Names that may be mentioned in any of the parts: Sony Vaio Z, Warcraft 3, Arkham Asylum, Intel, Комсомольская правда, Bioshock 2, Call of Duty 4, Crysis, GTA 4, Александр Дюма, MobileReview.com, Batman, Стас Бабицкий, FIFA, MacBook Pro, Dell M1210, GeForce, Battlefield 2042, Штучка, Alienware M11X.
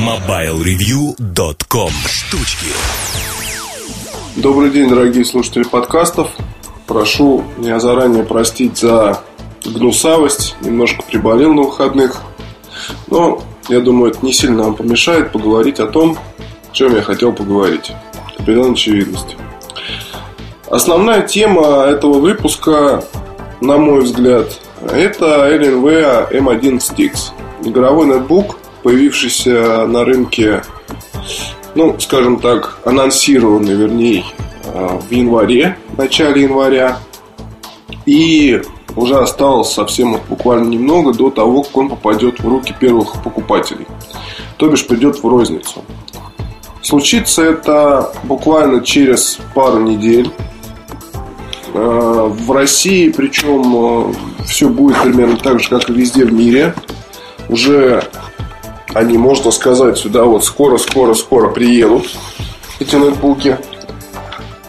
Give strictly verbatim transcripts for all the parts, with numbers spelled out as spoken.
мобайл ревью точка ком. Штучки. Добрый день, дорогие слушатели подкастов. Прошу меня заранее простить за гнусавость. Немножко приболел на выходных. Но, я думаю, это не сильно нам помешает поговорить о том, о чем я хотел поговорить. Определенной очевидности. Основная тема этого выпуска, на мой взгляд, это Alienware эм одиннадцать икс. Игровой ноутбук, появившийся на рынке, ну, скажем так, анонсированный, вернее, в январе, в начале января. И уже осталось совсем буквально немного до того, как он попадет в руки первых покупателей. То бишь, придет в розницу. Случится это буквально через пару недель. В России, причем, все будет примерно так же, как и везде в мире. Уже они, можно сказать, сюда вот скоро-скоро-скоро приедут, эти ноутбуки.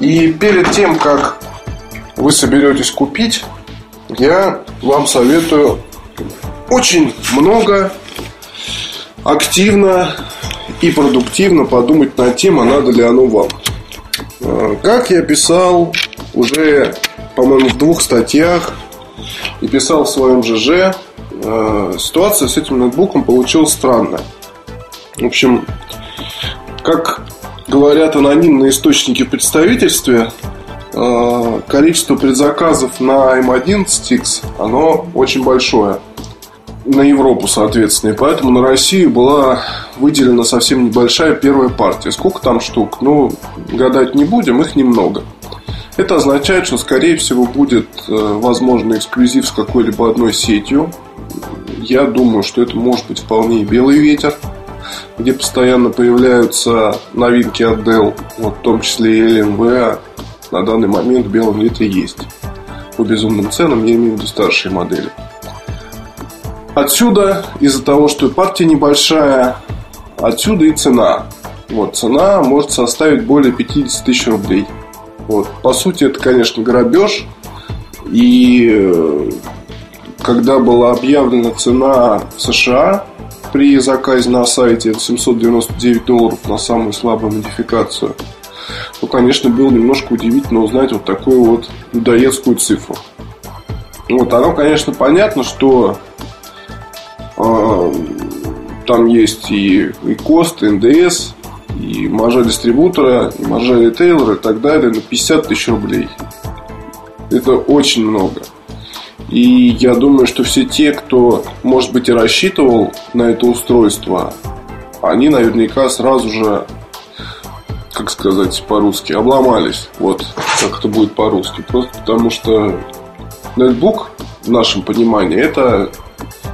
И перед тем, как вы соберетесь купить, я вам советую очень много, активно и продуктивно подумать над тем, а надо ли оно вам. Как я писал уже, по-моему, в двух статьях и писал в своем ЖЖ, ситуация с этим ноутбуком получилась странная. В общем, как говорят анонимные источники в представительстве, количество предзаказов на эм одиннадцать икс, оно очень большое. На Европу, соответственно. И поэтому на Россию была выделена совсем небольшая первая партия. Сколько там штук? Ну, гадать не будем, их немного. Это означает, что, скорее всего, будет, возможно, эксклюзив с какой-либо одной сетью. Я думаю, что это может быть вполне и «Белый ветер», где постоянно появляются новинки от Dell, вот, в том числе и Alienware. На данный момент в «Белом ветре» есть. По безумным ценам, я имею в виду старшие модели. Отсюда, из-за того, что партия небольшая, отсюда и цена. Вот, цена может составить более пятьдесят тысяч рублей. Вот. По сути, это, конечно, грабеж. И когда была объявлена цена в США при заказе на сайте, это семьсот девяносто девять долларов на самую слабую модификацию, то, конечно, было немножко удивительно узнать вот такую вот людоедскую цифру. Вот, оно, конечно, понятно, что там есть и, и КОСТ, и эн дэ эс, и маржа дистрибутора, и маржа ритейлера, и так далее, на пятьдесят тысяч рублей. Это очень много. И я думаю, что все те, кто, может быть, и рассчитывал на это устройство, они наверняка сразу же, как сказать по-русски, обломались. Вот как это будет по-русски. Просто потому что ноутбук, в нашем понимании, это...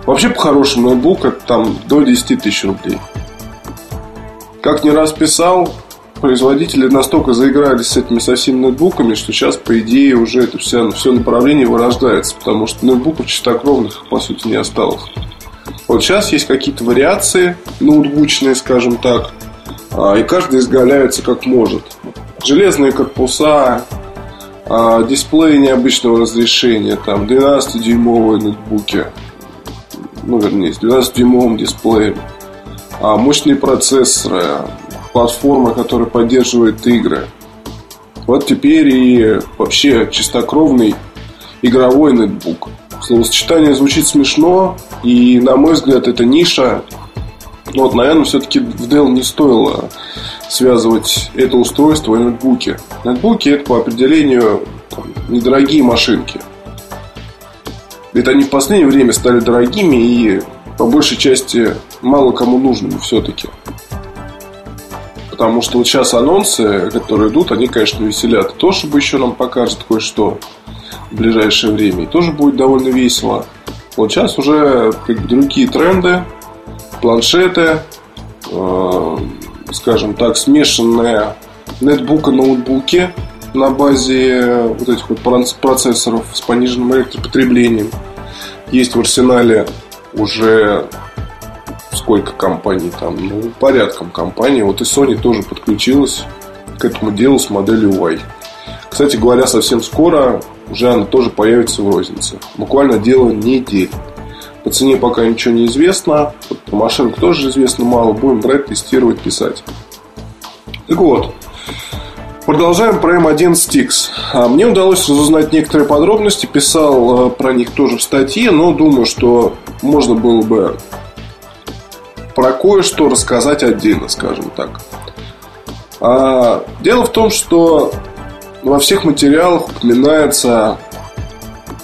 Вообще, по-хорошему, ноутбук это там до десяти тысяч рублей. Как не раз писал, производители настолько заигрались с этими со всеми ноутбуками, что сейчас, по идее, уже это все, все направление вырождается, потому что ноутбуков чистокровных, по сути, не осталось. Вот сейчас есть какие-то вариации ноутбучные, скажем так, и каждый изгаляется как может. Железные корпуса, дисплеи необычного разрешения, там двенадцатидюймовые ноутбуки, ну, вернее, с двенадцатидюймовым дисплеем, а мощные процессоры, платформа, которая поддерживает игры. Вот теперь и вообще чистокровный игровой ноутбук. Словосочетание звучит смешно, и, на мой взгляд, это ниша. Но вот, наверное, все-таки в Dell не стоило связывать это устройство и ноутбуки. Ноутбуки — это по определению там недорогие машинки. Это они в последнее время стали дорогими и по большей части мало кому нужными все-таки. Потому что вот сейчас анонсы, которые идут, они, конечно, веселят. То, чтобы еще нам покажет кое-что в ближайшее время, и тоже будет довольно весело. Вот сейчас уже как бы другие тренды, планшеты, э, скажем так, смешанные нетбук и ноутбуки на базе вот этих вот процессоров с пониженным электропотреблением. Есть в арсенале уже сколько компаний там? Ну, порядком компаний. Вот и Sony тоже подключилась к этому делу с моделью Vaio. Кстати говоря, совсем скоро уже она тоже появится в рознице. Буквально дело недель. По цене пока ничего не известно. Про машинку тоже известно мало. Будем брать, тестировать, писать. Так вот, продолжаем про эм одиннадцать икс. Мне удалось разузнать некоторые подробности. Писал про них тоже в статье, но думаю, что можно было бы про кое-что рассказать отдельно, скажем так. Дело в том, что во всех материалах упоминается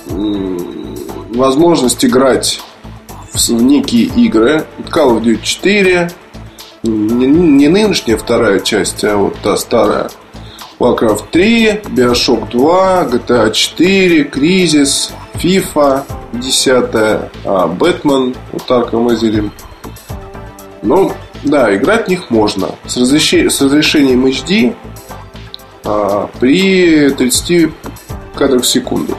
возможность играть в некие игры. Call of Duty четыре, не нынешняя вторая часть, а вот та старая, Warcraft три, Bioshock два, джи ти эй четыре, Crysis, FIFA десять, Batman, вот Arkham Asylum. Ну, да, играть в них можно с, разреши... с разрешением эйч ди а, при тридцати кадрах в секунду.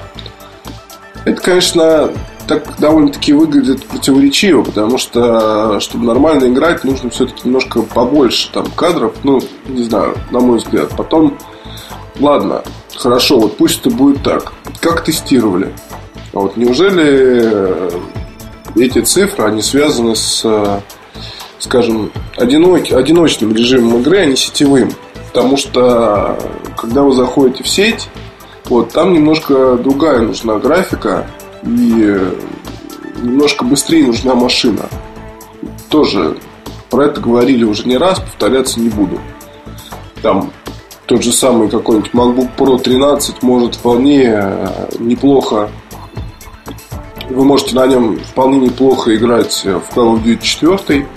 Это, конечно, так довольно-таки выглядит противоречиво, потому что, чтобы нормально играть, нужно все-таки немножко побольше там кадров. Ну, не знаю, на мой взгляд. Потом, ладно, хорошо, вот пусть это будет так. Как тестировали? А вот неужели эти цифры, они связаны с, скажем, одиноки, одиночным режимом игры, а не сетевым? Потому что, когда вы заходите в сеть, вот, там немножко другая нужна графика и немножко быстрее нужна машина. Тоже про это говорили уже не раз, повторяться не буду. Там тот же самый какой-нибудь MacBook Pro тринадцать может вполне неплохо, вы можете на нем вполне неплохо играть в Call of Duty четыре,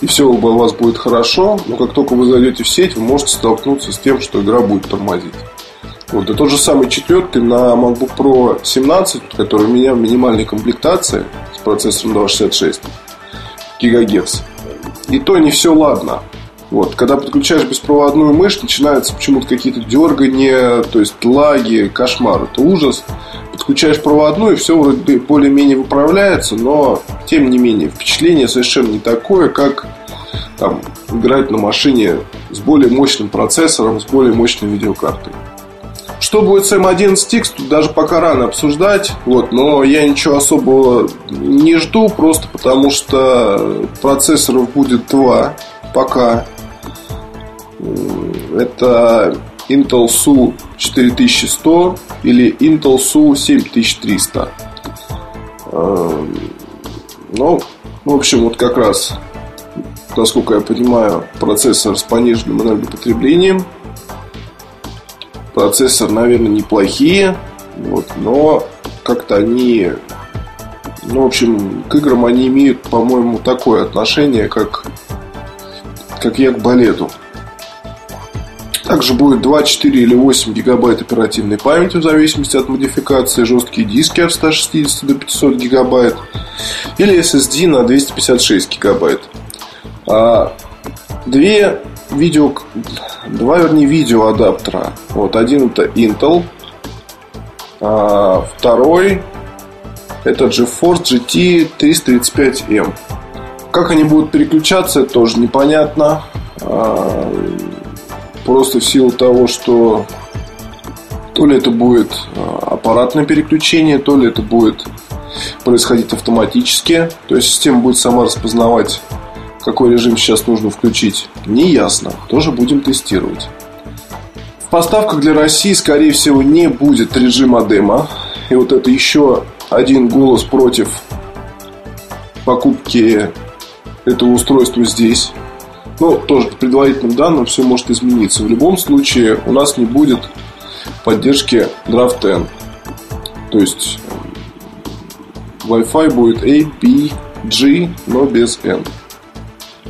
и все у вас будет хорошо, но как только вы зайдете в сеть, вы можете столкнуться с тем, что игра будет тормозить. Вот, и тот же самый четвертый на MacBook Pro семнадцать, который у меня в минимальной комплектации с процессором два шестьдесят шесть ГГц. И то не все ладно. Вот, когда подключаешь беспроводную мышь, начинаются почему-то какие-то дергания, то есть лаги, кошмар, это ужас. Подключаешь проводную, и все вроде более-менее выправляется, но тем не менее впечатление совершенно не такое, как там, играть на машине с более мощным процессором, с более мощной видеокартой. Что будет с эм одиннадцать икс, тут даже пока рано обсуждать, вот, но я ничего особого не жду, просто потому что процессоров будет два пока. Это Intel эс ю четыре тысячи сто или Intel эс ю семь тысяч триста. Ну, в общем, вот как раз, насколько я понимаю, процессор с пониженным энергопотреблением. Процессор, наверное, неплохие, вот, но как-то они, ну, в общем, к играм они имеют, по-моему, такое отношение, как, как я к балету. Также будет два, четыре или восемь гигабайт оперативной памяти, в зависимости от модификации, жесткие диски от ста шестидесяти до пятисот гигабайт или эс эс ди на двести пятьдесят шесть гигабайт. А две видео, два, вернее, видеоадаптера. Вот, один это Intel, а второй это GeForce джи ти триста тридцать пять эм. Как они будут переключаться, тоже непонятно. А, просто в силу того, что то ли это будет аппаратное переключение, то ли это будет происходить автоматически. То есть система будет сама распознавать, какой режим сейчас нужно включить, не ясно. Тоже будем тестировать. В поставках для России, скорее всего, не будет режима демо. И вот это еще один голос против покупки этого устройства здесь. Но тоже по предварительным данным все может измениться. В любом случае у нас не будет поддержки драфт десять. То есть Wi-Fi будет эй пи джи, но без N.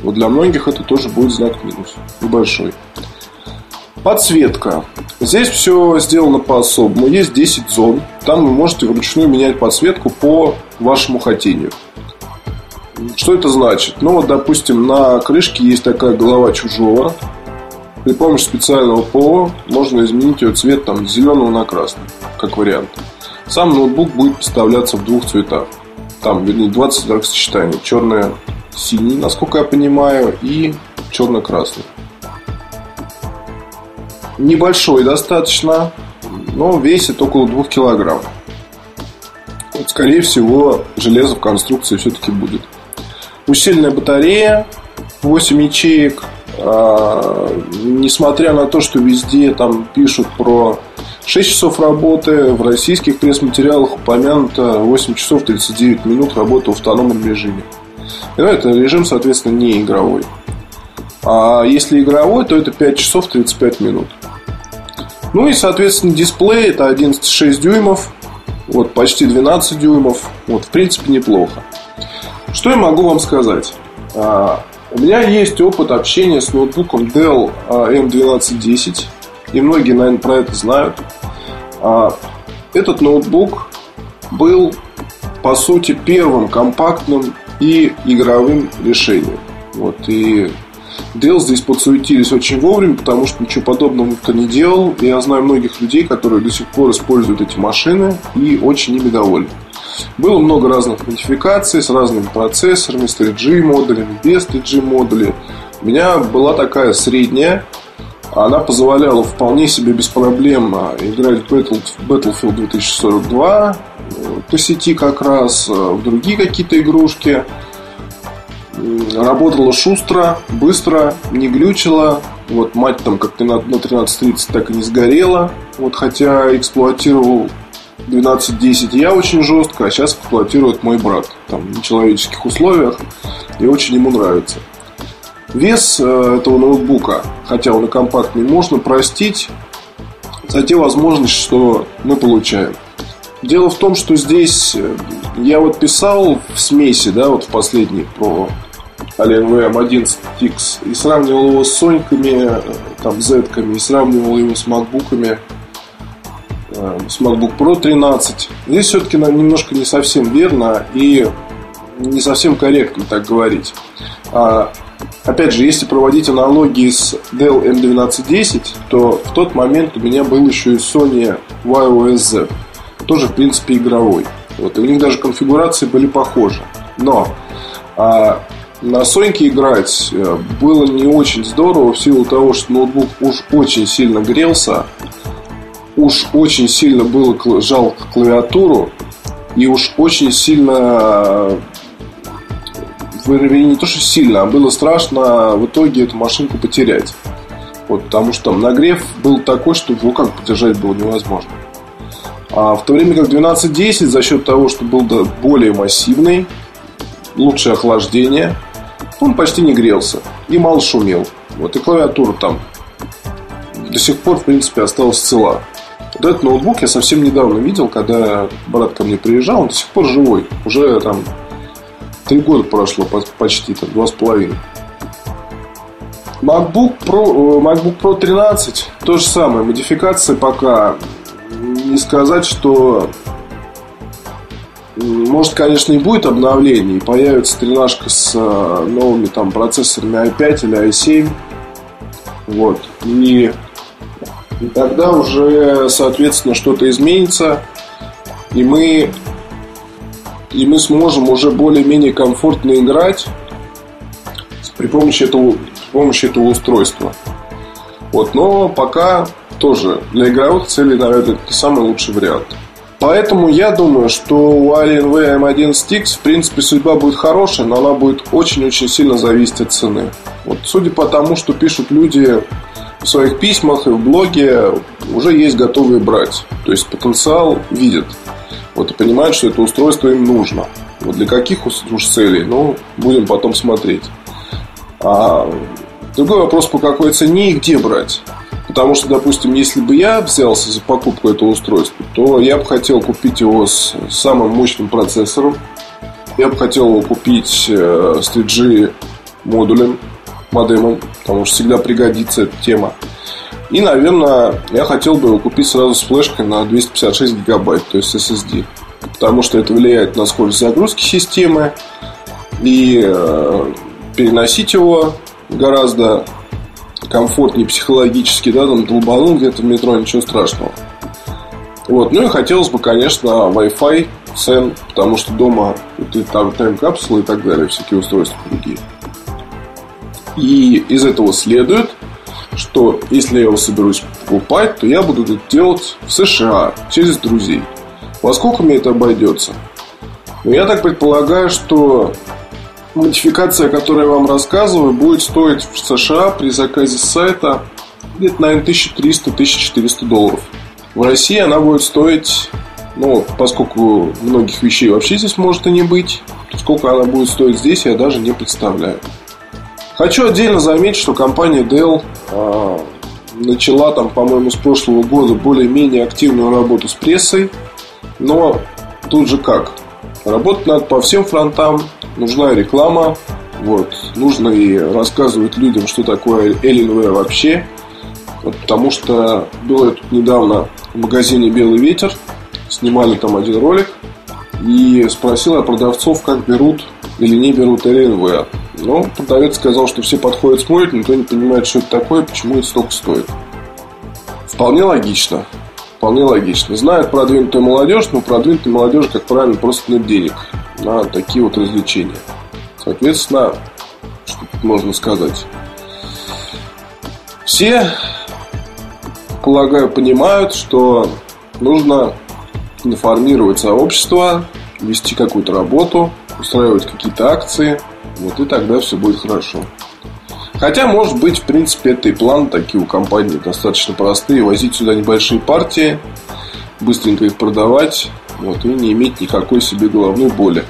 Вот для многих это тоже будет знак минус. Небольшой. Подсветка. Здесь все сделано по-особому. Есть десять зон. Там вы можете вручную менять подсветку по вашему хотению. Что это значит? Ну вот, допустим, на крышке есть такая голова чужого. При помощи специального ПО можно изменить ее цвет там, с зеленого на красный, как вариант. Сам ноутбук будет представляться в двух цветах. Там, вернее, двадцать сочетаний. Черное, синий, насколько я понимаю, и черно-красный. Небольшой достаточно, но весит около двух килограмм. вот, скорее всего, железо в конструкции все-таки будет. Усиленная батарея, восемь ячеек. А, несмотря на то, что везде там пишут про шесть часов работы, в российских пресс-материалах упомянуто восемь часов тридцать девять минут работы в автономном режиме. Но это режим, соответственно, не игровой. А если игровой, то это пять часов тридцать пять минут. Ну и, соответственно, дисплей это одиннадцать целых шесть десятых дюймов, вот, почти двенадцать дюймов. Вот, в принципе, неплохо. Что я могу вам сказать? А, у меня есть опыт общения с ноутбуком Dell эм двенадцать десять. И многие, наверное, про это знают. А, этот ноутбук был, по сути, первым компактным и игровым решением. Вот, и Dell здесь подсуетились очень вовремя, потому что ничего подобного никто не делал. Я знаю многих людей, которые до сих пор используют эти машины и очень ими довольны. Было много разных модификаций с разными процессорами, с три джи модулями, без три джи модулей. У меня была такая средняя. Она позволяла вполне себе без проблем играть в Battlefield две тысячи сорок два, по сети как раз, в другие какие-то игрушки. Работала шустро, быстро, не глючила. Вот мать там как на тринадцать тридцать так и не сгорела. Вот, хотя эксплуатировал двенадцать десять я очень жестко, а сейчас эксплуатирует мой брат там, в нечеловеческих условиях. И очень ему нравится. Вес этого ноутбука, хотя он и компактный, можно простить за те возможности, что мы получаем. Дело в том, что здесь я вот писал в смеси, да, вот в последней про Alienware эм одиннадцать икс и сравнивал его с Соньками, там, Z-ками, и сравнивал его с MacBook'ами, с MacBook Pro тринадцать. Здесь все-таки немножко не совсем верно и не совсем корректно так говорить. Опять же, если проводить аналогии с Dell эм двенадцать десять, то в тот момент у меня был еще и Sony Vaio Z, тоже, в принципе, игровой. Вот, и у них даже конфигурации были похожи. Но а, на Sony играть было не очень здорово в силу того, что ноутбук уж очень сильно грелся, уж очень сильно было жалко клавиатуру и уж очень сильно... Не то, что сильно, а было страшно в итоге эту машинку потерять. Вот, потому что там нагрев был такой, что в руках подержать было невозможно. А в то время как двенадцать десять за счет того, что был более массивный, лучшее охлаждение, он почти не грелся и мало шумел. Вот, и клавиатура там до сих пор, в принципе, осталась цела. Вот этот ноутбук я совсем недавно видел, когда брат ко мне приезжал, он до сих пор живой. Уже там... Три года прошло почти, там, два с половиной. MacBook Pro, MacBook Pro тринадцать, то же самое. Модификации пока не сказать, что... Может, конечно, и будет обновление, и появится тринадцатка с новыми там процессорами ай пять или ай семь. Вот. И, и тогда уже, соответственно, что-то изменится. И мы... И мы сможем уже более-менее комфортно играть при помощи этого, при помощи этого устройства. Вот, но пока тоже для игровых целей, наверное, это самый лучший вариант. Поэтому я думаю, что у Alienware эм одиннадцать икс, в принципе, судьба будет хорошая, но она будет очень-очень сильно зависеть от цены. Вот, судя по тому, что пишут люди в своих письмах и в блоге, уже есть готовые брать. То есть потенциал видят. Вот, и понимают, что это устройство им нужно. Вот для каких уж целей, ну, будем потом смотреть. А другой вопрос, по какой цене и где брать. Потому что, допустим, если бы я взялся за покупку этого устройства, то я бы хотел купить его с самым мощным процессором. Я бы хотел его купить с три джи модулем, модемом, потому что всегда пригодится эта тема. И, наверное, я хотел бы его купить сразу с флешкой на двести пятьдесят шесть гигабайт, то есть эс эс ди. Потому что это влияет на скорость загрузки системы. И э, переносить его гораздо комфортнее психологически. Да, там долбанул где-то в метро, ничего страшного. Вот. Ну и хотелось бы, конечно, Wi-Fi, сэн, потому что дома вот, там тайм-капсулы и так далее, всякие устройства другие. И из этого следует... что если я его соберусь покупать, то я буду это делать в США через друзей. Во сколько мне это обойдется? Но я так предполагаю, что модификация, о которой я вам рассказываю, будет стоить в США при заказе с сайта где-то, наверное, тысяча триста - тысяча четыреста долларов. В России она будет стоить, ну, поскольку многих вещей вообще здесь может и не быть, сколько она будет стоить здесь, я даже не представляю. Хочу отдельно заметить, что компания Dell а, начала, там, по-моему, с прошлого года более-менее активную работу с прессой. Но тут же как? Работать надо по всем фронтам. Нужна реклама, вот. Нужно и рассказывать людям, что такое Alienware вообще, вот. Потому что было тут недавно в магазине «Белый ветер». Снимали там один ролик, и спросил я продавцов, как берут или не берут Alienware. Ну, продавец сказал, что все подходят, смотрят, никто не понимает, что это такое, почему это столько стоит. Вполне логично. Вполне логично. Знают продвинутую молодежь, но продвинутая молодежь, как правило, просто нет денег на такие вот развлечения. Соответственно, что тут можно сказать? Все, полагаю, понимают, что нужно информировать сообщество, вести какую-то работу, устраивать какие-то акции, вот, и тогда все будет хорошо. Хотя, может быть, в принципе, это и план. Такие у компании достаточно простые. Возить сюда небольшие партии, быстренько их продавать, вот, и не иметь никакой себе головной боли,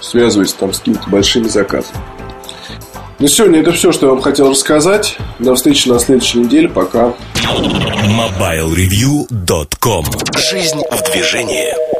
связываясь там с какими-то большими заказами. На сегодня это все, что я вам хотел рассказать. До встречи на следующей неделе. Пока. мобайл ревью точка ком. Жизнь в движении.